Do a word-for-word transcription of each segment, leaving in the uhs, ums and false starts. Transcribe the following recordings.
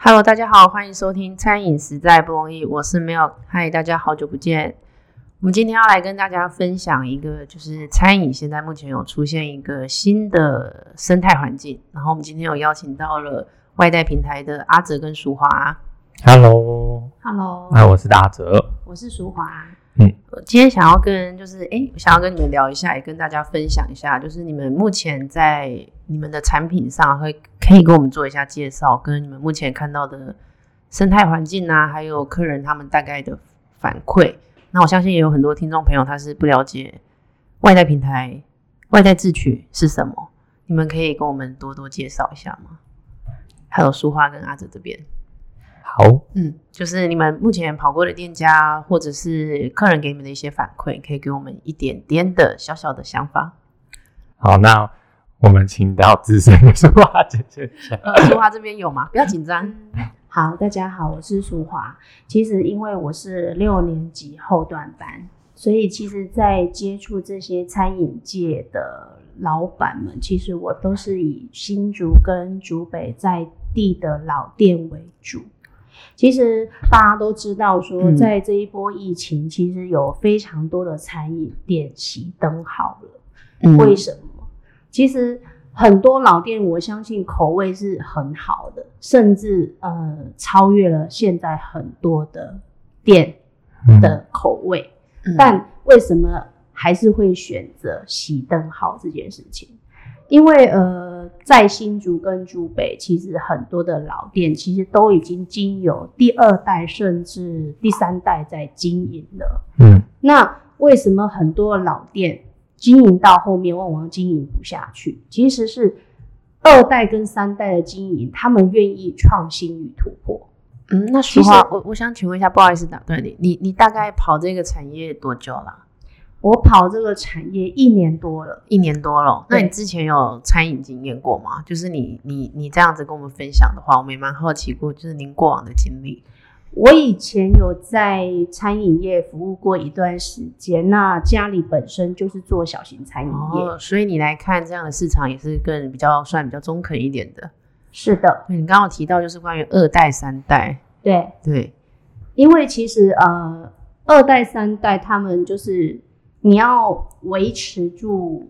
Hello， 大家好，欢迎收听餐饮实在不容易，我是 Mel。嗨，大家好久不见。我们今天要来跟大家分享一个，就是餐饮现在目前有出现一个新的生态环境。然后我们今天有邀请到了外带平台的阿哲跟淑华。Hello，Hello， Hello， 那我是阿哲，我是淑华。嗯，我今天想要跟就是哎，想要跟你们聊一下，也跟大家分享一下，就是你们目前在你们的产品上会。可以给我们做一下介绍，跟你们目前看到的生态环境啊，还有客人他们大概的反馈。那我相信也有很多听众朋友他是不了解外带平台、外带自取是什么，你们可以跟我们多多介绍一下吗？还有淑华跟阿哲这边。好，嗯，就是你们目前跑过的店家，或者是客人给你们的一些反馈，可以给我们一点点的小小的想法。好，那。我们请到资深的淑华姐姐。呃，淑华这边有吗？不要紧张。好，大家好，我是淑华。其实因为我是六年级后段班，所以其实在接触这些餐饮界的老板们，其实我都是以新竹跟竹北在地的老店为主。其实大家都知道说，在这一波疫情，嗯、其实有非常多的餐饮店熄灯好了、嗯。为什么？其实很多老店，我相信口味是很好的，甚至呃超越了现在很多的店的口味、嗯。但为什么还是会选择熄灯号这件事情？因为呃，在新竹跟竹北，其实很多的老店其实都已经经由第二代甚至第三代在经营了。嗯，那为什么很多老店？经营到后面往往经营不下去，其实是二代跟三代的经营，他们愿意创新与突破。嗯，那淑华，我我想请问一下，不好意思打断你，你你大概跑这个产业多久了？我跑这个产业一年多了，一年多了。那你之前有餐饮经验过吗？就是你你你这样子跟我们分享的话，我们也蛮好奇过，就是您过往的经历。我以前有在餐饮业服务过一段时间，那家里本身就是做小型餐饮业、哦，所以你来看这样的市场也是更比较算比较中肯一点的。是的，你刚刚有提到就是关于二代三代，对对，因为其实呃二代三代他们就是你要维持住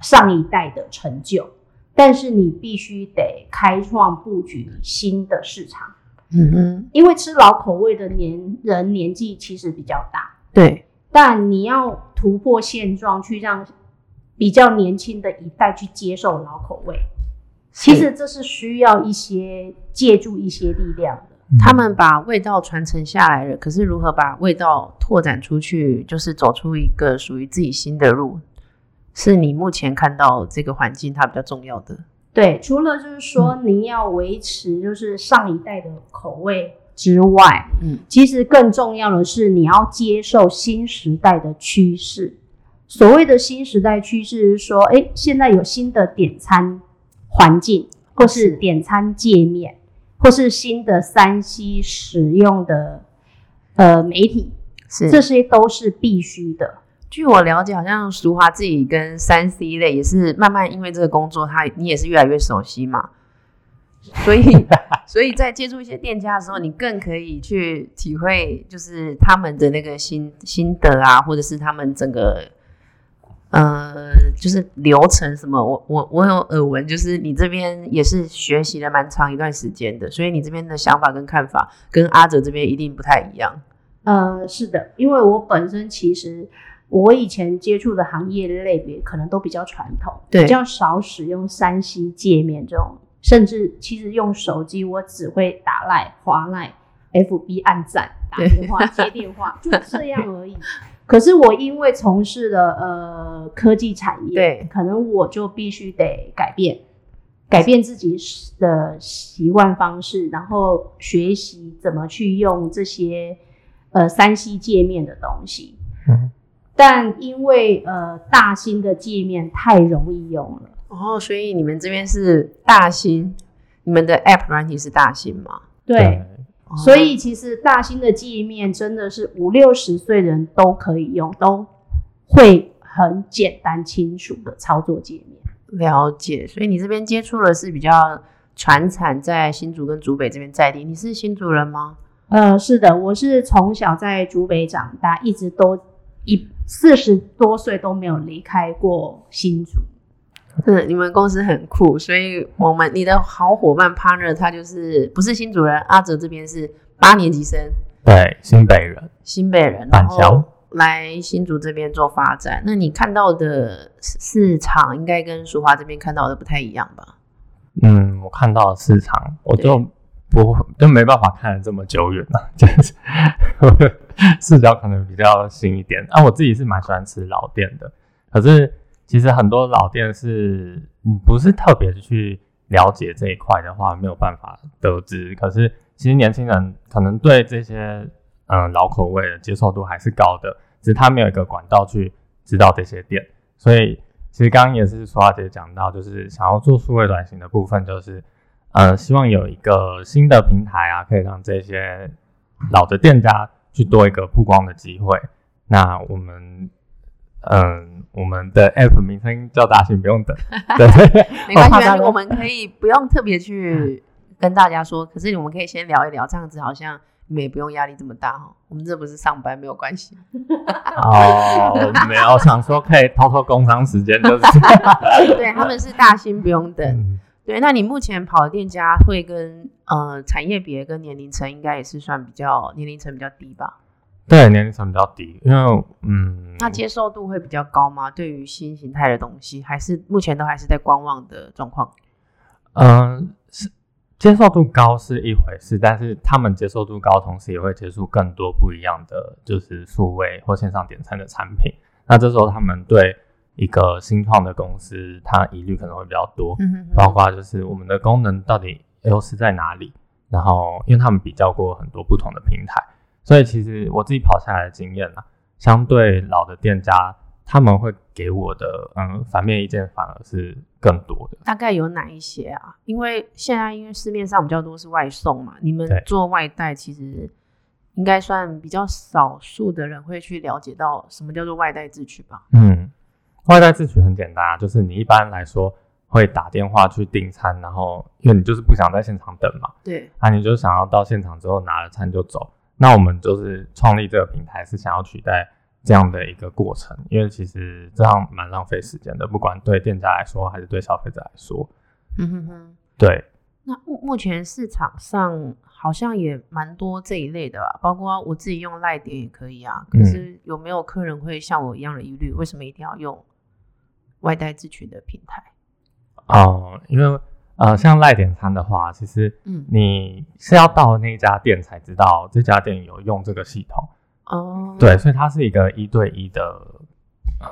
上一代的成就，但是你必须得开创布局新的市场。嗯哼，因为吃老口味的年人年纪其实比较大，对，但你要突破现状，去让比较年轻的一代去接受老口味，其实这是需要一些借助一些力量的、嗯。他们把味道传承下来了，可是如何把味道拓展出去，就是走出一个属于自己新的路，是你目前看到这个环境它比较重要的。对，除了就是说您要维持就是上一代的口味之外，嗯，其实更重要的是你要接受新时代的趋势。所谓的新时代趋势是说，诶，现在有新的点餐环境，或是点餐界面，或是新的 三 C 使用的呃媒体，是，这些都是必须的。据我了解，好像淑华自己跟 三 C 类也是慢慢因为这个工作他，你也是越来越熟悉嘛，所以所以在接触一些店家的时候，你更可以去体会就是他们的那个心心得啊，或者是他们整个呃就是流程什么。我我我有耳闻，就是你这边也是学习了蛮长一段时间的，所以你这边的想法跟看法跟阿哲这边一定不太一样。呃，是的，因为我本身其实。我以前接触的行业类别可能都比较传统，比较少使用 三 C 界面这种，甚至其实用手机我只会打 LINE、滑 LINE、F B 按赞、打电话、接电话，就这样而已。可是我因为从事了呃科技产业，对，可能我就必须得改变，改变自己的习惯方式，然后学习怎么去用这些呃 三 C 界面的东西。嗯，但因为呃大新的界面太容易用了，哦，所以你们这边是大新，你们的 App 软体是大新吗？对，对哦、所以其实大新的界面真的是五六十岁人都可以用，都会很简单清楚的操作界面。了解，所以你这边接触的是比较传产在新竹跟竹北这边在地，你是新竹人吗？呃，是的，我是从小在竹北长大，一直都一四十多岁都没有离开过新竹。嗯，你们公司很酷，所以我们你的好伙伴 partner 他就是不是新竹人，阿哲这边是八年级生，对，新北人，新北人，板桥来新竹这边做发展。那你看到的市场应该跟淑华这边看到的不太一样吧？嗯，我看到的市场，我就。不就没办法看得这么久远了、啊，就是我的视角可能比较新一点。啊，我自己是蛮喜欢吃老店的，可是其实很多老店是你不是特别去了解这一块的话，没有办法得知。可是其实年轻人可能对这些嗯老口味的接受度还是高的，只是他没有一个管道去知道这些店。所以其实刚刚也是淑华姐讲到，就是想要做数位转型的部分，就是。呃，希望有一个新的平台啊，可以让这些老的店家去多一个曝光的机会。那我们，嗯、呃，我们的 app 名称叫大型，不用等，对，没关系，我们可以不用特别去跟大家说，可是我们可以先聊一聊，这样子好像你们也不用压力这么大哈。我们这不是上班，没有关系。哦，没有，我想说可以偷偷工商时间，就是对，他们是大型，不用等。嗯对，那你目前跑的店家会跟呃产业别跟年龄层应该也是算比较年龄层比较低吧？对，年龄层比较低，因为嗯，那接受度会比较高吗？对于新形态的东西，还是目前都还是在观望的状况？嗯、呃，接受度高是一回事，但是他们接受度高，同时也会接触更多不一样的就是数位或线上点餐的产品。那这时候他们对。一个新创的公司，它疑虑可能会比较多，嗯、哼哼包括就是我们的功能到底优势在哪里。然后，因为他们比较过很多不同的平台，所以其实我自己跑下来的经验啊，相对老的店家，他们会给我的嗯反面意见反而是更多的。大概有哪一些啊？因为现在因为市面上比较多是外送嘛，你们做外带其实应该算比较少数的人会去了解到什么叫做外带自取吧？嗯。外带自取很简单啊，就是你一般来说会打电话去订餐，然后因为你就是不想在现场等嘛，对，啊，你就想要到现场之后拿了餐就走。那我们就是创立这个平台是想要取代这样的一个过程，因为其实这样蛮浪费时间的，不管对店家来说还是对消费者来说。嗯哼哼，对。那目前市场上好像也蛮多这一类的吧，包括我自己用赖点也可以啊，可是有没有客人会像我一样的疑虑，为什么一定要用外带自取的平台？哦，因为呃，像赖点餐的话，其实你是要到那家店才知道这家店有用这个系统哦。对，所以它是一个一对一的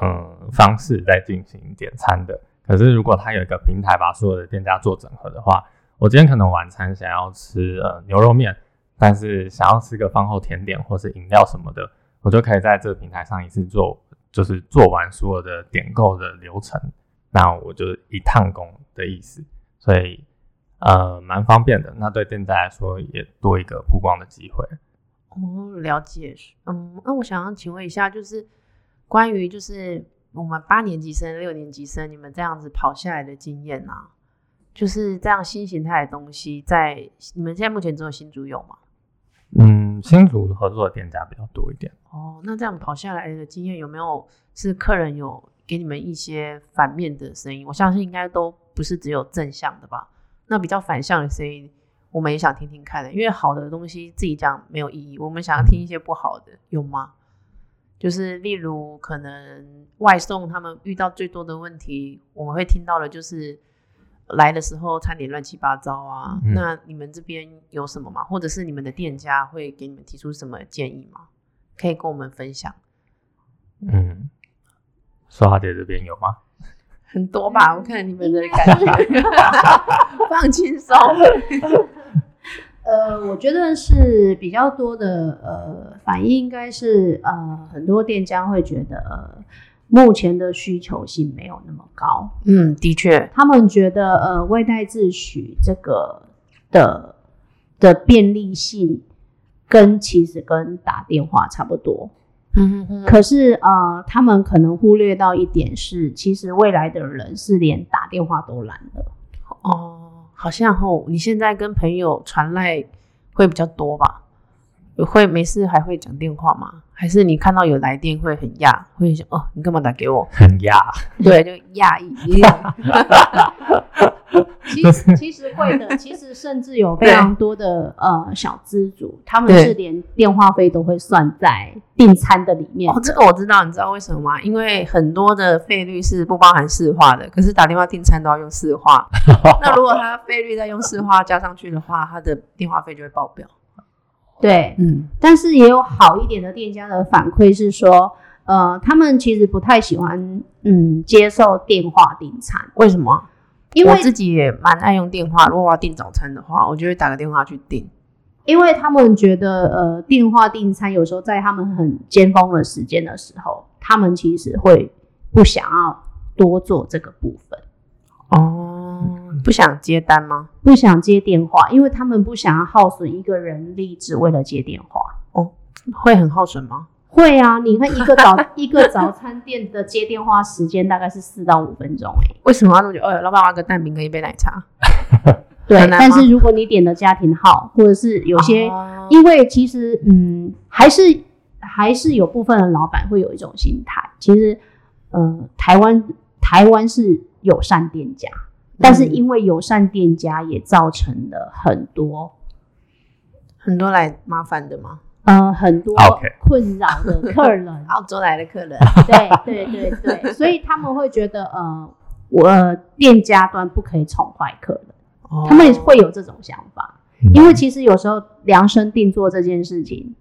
嗯方式在进行点餐的。可是如果它有一个平台把所有的店家做整合的话，我今天可能晚餐想要吃呃牛肉面，但是想要吃个饭后甜点或是饮料什么的，我就可以在这个平台上一次做。就是做完所有的点购的流程，那我就一趟工的意思，所以呃蛮方便的。那对店家来说也多一个曝光的机会。哦，了解。嗯，那我想要请问一下，就是关于就是我们八年级生、六年级生，你们这样子跑下来的经验啊，就是这样新形态的东西在，在你们现在目前只有新竹有吗？嗯，新竹合作的店家比较多一点。哦，那这样跑下来的经验有没有是客人有给你们一些反面的声音？我相信应该都不是只有正向的吧？那比较反向的声音，我们也想听听看的，因为好的东西自己讲没有意义，我们想要听一些不好的，嗯、有吗？就是例如可能外送他们遇到最多的问题，我们会听到的就是。来的时候餐点乱七八糟啊、嗯、那你们这边有什么吗？或者是你们的店家会给你们提出什么建议吗？可以跟我们分享。嗯，淑华姐这边有吗？很多吧，我看你们的感觉放轻松、呃、我觉得是比较多的、呃、反应应该是、呃、很多店家会觉得目前的需求性没有那么高。嗯，的确，他们觉得呃外带自取这个的的便利性跟其实跟打电话差不多。嗯哼哼。可是呃他们可能忽略到一点是，其实未来的人是连打电话都懒了。哦，好像吼，你现在跟朋友传赖会比较多吧？会没事还会讲电话吗？还是你看到有来电会很讶，会想哦，你干嘛打给我？很讶，对，就讶异。其实其实会的，其实甚至有非常多的呃小资主，他们是连电话费都会算在订餐的里面的。哦，这个我知道，你知道为什么吗？因为很多的费率是不包含市话的，可是打电话订餐都要用市话。那如果他费率再用市话加上去的话，他的电话费就会爆表。对，嗯，但是也有好一点的店家的反馈是说，呃，他们其实不太喜欢嗯接受电话订餐，为什么？因为我自己也蛮爱用电话，如果我要订早餐的话，我就会打个电话去订。因为他们觉得，呃，电话订餐有时候在他们很尖峰的时间的时候，他们其实会不想要多做这个部分。哦，不想接单吗？不想接电话，因为他们不想要耗损一个人力，只为了接电话。哦，会很耗损吗？会啊，你看一个早一个早餐店的接电话时间大概是四到五分钟、欸、为什么要那么久？呃，老板，我要个蛋饼跟一杯奶茶。对，但是如果你点的家庭号，或者是有些，哦、因为其实嗯，还是还是有部分的老板会有一种心态，其实呃，台湾台湾是友善店家，但是因为友善店家也造成了很多、嗯、很多来麻烦的吗？呃，很多困扰的客人， okay. 澳洲来的客人，对对对对，所以他们会觉得，呃，我店家端不可以宠坏客人， oh. 他们也会有这种想法，因为其实有时候量身定做这件事情，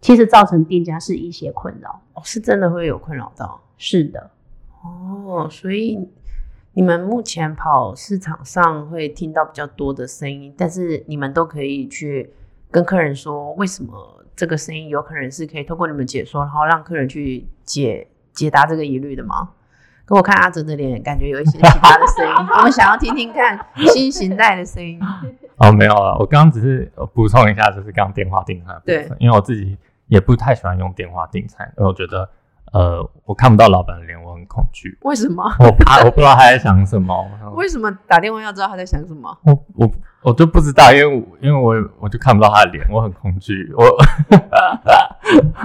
其实造成店家是一些困扰， oh, 是真的会有困扰到，是的，哦， oh, 所以你们目前跑市场上会听到比较多的声音，但是你们都可以去跟客人说为什么。这个声音有可能是可以透过你们解说，然后让客人去解解答这个疑虑的吗？跟我看阿哲的脸，感觉有一些其他的声音，我们想要听听看新形态的声音。哦，没有啊，我刚刚只是补充一下，就是刚刚电话订餐的部分，对，因为我自己也不太喜欢用电话订餐，因为我觉得，呃，我看不到老板的脸，我很恐惧。为什么？我怕，我不知道他在想什么。为什么打电话要知道他在想什么？我我。我就不知道，因为我因为我我就看不到他的脸，我很恐惧。我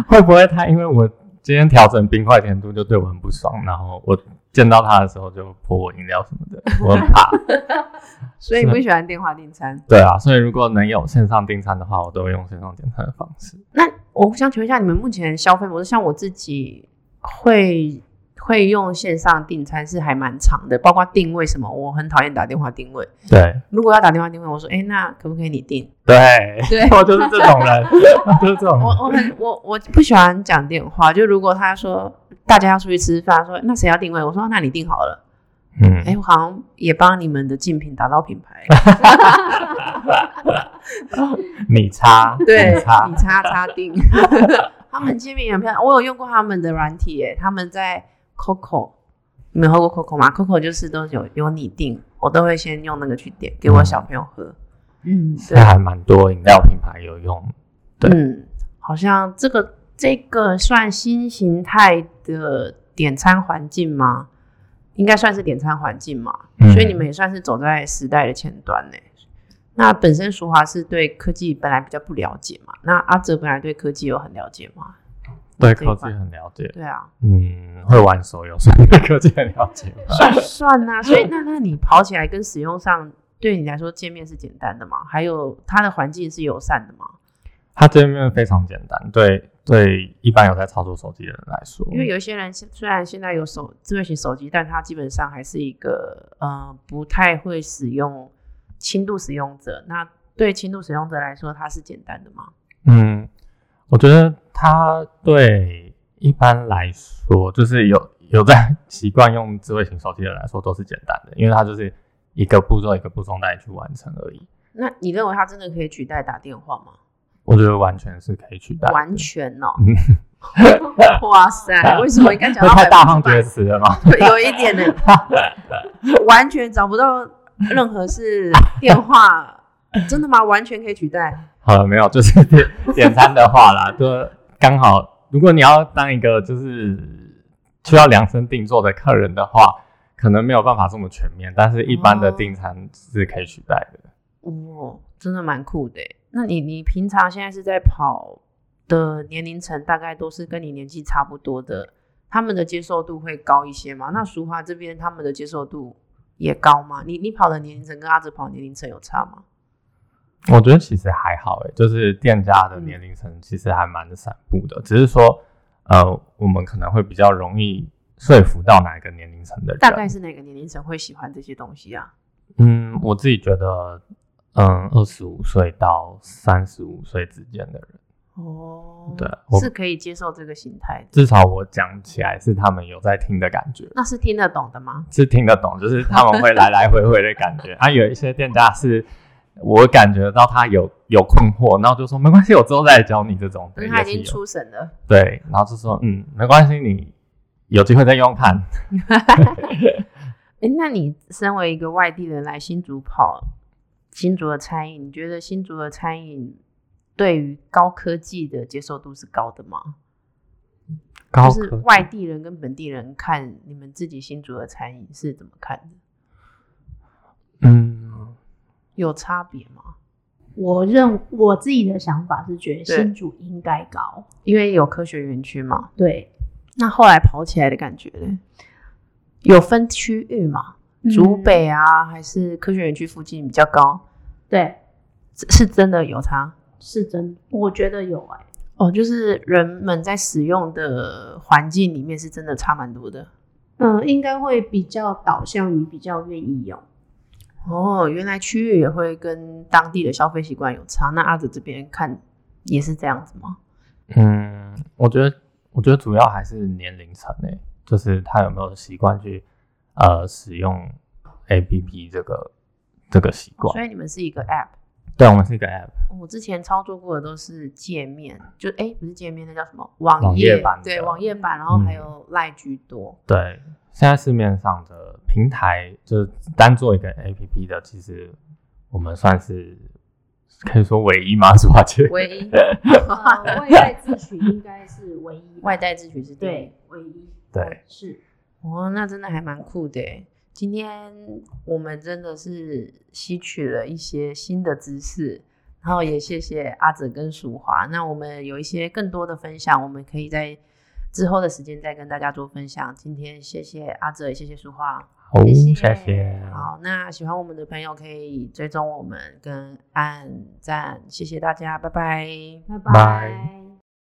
会不会他因为我今天调整冰块甜度就对我很不爽，然后我见到他的时候就泼我饮料什么的，我很怕。所以你不喜欢电话订餐？对啊，所以如果能有线上订餐的话，我都会用线上订餐的方式。那我想请问一下，你们目前消费模式，像我自己会会用线上订餐是还蛮长的，包括定位什么，我很讨厌打电话定位。对，如果要打电话定位，我说，哎、欸，那可不可以你定？对，对我就是这种人，就是这种人。我我很我我不喜欢讲电话，就如果他说大家要出去吃饭，说那谁要定位，我说那你定好了。嗯，哎、欸，我好像也帮你们的竞品打到品牌。你差，对，你差，你差差定。他们竞品很漂亮，我有用过他们的软体、欸，哎，他们在。Coco， 你们喝过 Coco 吗？ Coco 就是都有有你定，我都会先用那个去点给我小朋友喝。嗯，现在还蛮多饮料品牌有用。对，嗯，好像这个这个算新形态的点餐环境吗？应该算是点餐环境嘛、嗯。所以你们也算是走在时代的前端呢、欸。那本身淑华是对科技本来比较不了解嘛，那阿哲本来对科技有很了解吗？对科技很了解，对啊，嗯，会玩手游，所以对科技很了解吧？算算啊，所以那那你跑起来跟使用上，对你来说界面是简单的吗？还有它的环境是友善的吗？它界面非常简单，对对，一般有在操作手机的人来说，因为有一些人虽然现在有手智慧型手机，但他基本上还是一个呃不太会使用轻度使用者。那对轻度使用者来说，它是简单的吗？嗯。我觉得它对一般来说，就是有有在习惯用智慧型手机的人来说都是简单的，因为它就是一个步骤一个步骤带你去完成而已。那你认为它真的可以取代打电话吗？我觉得完全是可以取代的，完全哦。哇塞，为什么应该讲到百分之百？太大放厥词了吗？有一点呢，完全找不到任何是电话。真的吗？完全可以取代？好了，没有，就是点点餐的话啦，就刚好，如果你要当一个就是需要量身定做的客人的话，可能没有办法这么全面，但是一般的订餐是可以取代的。哦，真的蛮酷的耶。那你你平常现在是在跑的年龄层大概都是跟你年纪差不多的，他们的接受度会高一些吗？那淑华这边他们的接受度也高吗？ 你, 你跑的年龄层跟阿紫跑的年龄层有差吗？我觉得其实还好耶，就是店家的年龄层其实还蛮散步的，嗯，只是说呃，我们可能会比较容易说服到哪个年龄层的人。大概是哪个年龄层会喜欢这些东西啊？嗯，我自己觉得嗯，二十五岁到三十五岁之间的人哦，对，是可以接受这个形态的。至少我讲起来是他们有在听的感觉。那是听得懂的吗？是听得懂，就是他们会来来回回的感觉。啊，有一些店家是我感觉到他有有困惑，然后就说没关系，我之后再来教你这种。嗯，他已经出神了。对，然后就说嗯，没关系，你有机会再用看。、欸，那你身为一个外地人来新竹跑新竹的餐饮，你觉得新竹的餐饮对于高科技的接受度是高的吗？高科技，就是外地人跟本地人看你们自己新竹的餐饮是怎么看的？嗯，有差别吗？我认我自己的想法是觉得新竹应该高，因为有科学园区嘛。对，那后来跑起来的感觉呢？有分区域嘛？竹北啊，嗯，还是科学园区附近比较高？对，是真的有差。是真的，我觉得有哎，欸。哦，就是人们在使用的环境里面是真的差蛮多的。嗯，应该会比较导向于比较愿意用。哦，原来区域也会跟当地的消费习惯有差。那阿紫这边看也是这样子吗？嗯，我觉得我觉得主要还是年龄层诶，就是他有没有习惯去呃使用 A P P 这个这个习惯。哦，所以你们是一个 App。对，我们是一个 app。我之前操作过的都是界面，就哎，不是界面，那叫什么网页？网页版。对，网页版，然后还有 LINE 居多。嗯，对，现在市面上的平台，就是单做一个 app 的，其实我们算是可以说唯一吗？淑华姐，唯一。呃、外带自取应该是唯一。外带自取是对，唯一。对，是。哦，那真的还蛮酷的耶。今天我们真的是吸取了一些新的知识，然后也谢谢阿紫跟淑华。那我们有一些更多的分享，我们可以在之后的时间再跟大家做分享。今天谢谢阿紫，也谢谢淑华。好，谢谢。好，那喜欢我们的朋友可以追踪我们跟按赞，谢谢大家，拜拜，拜拜。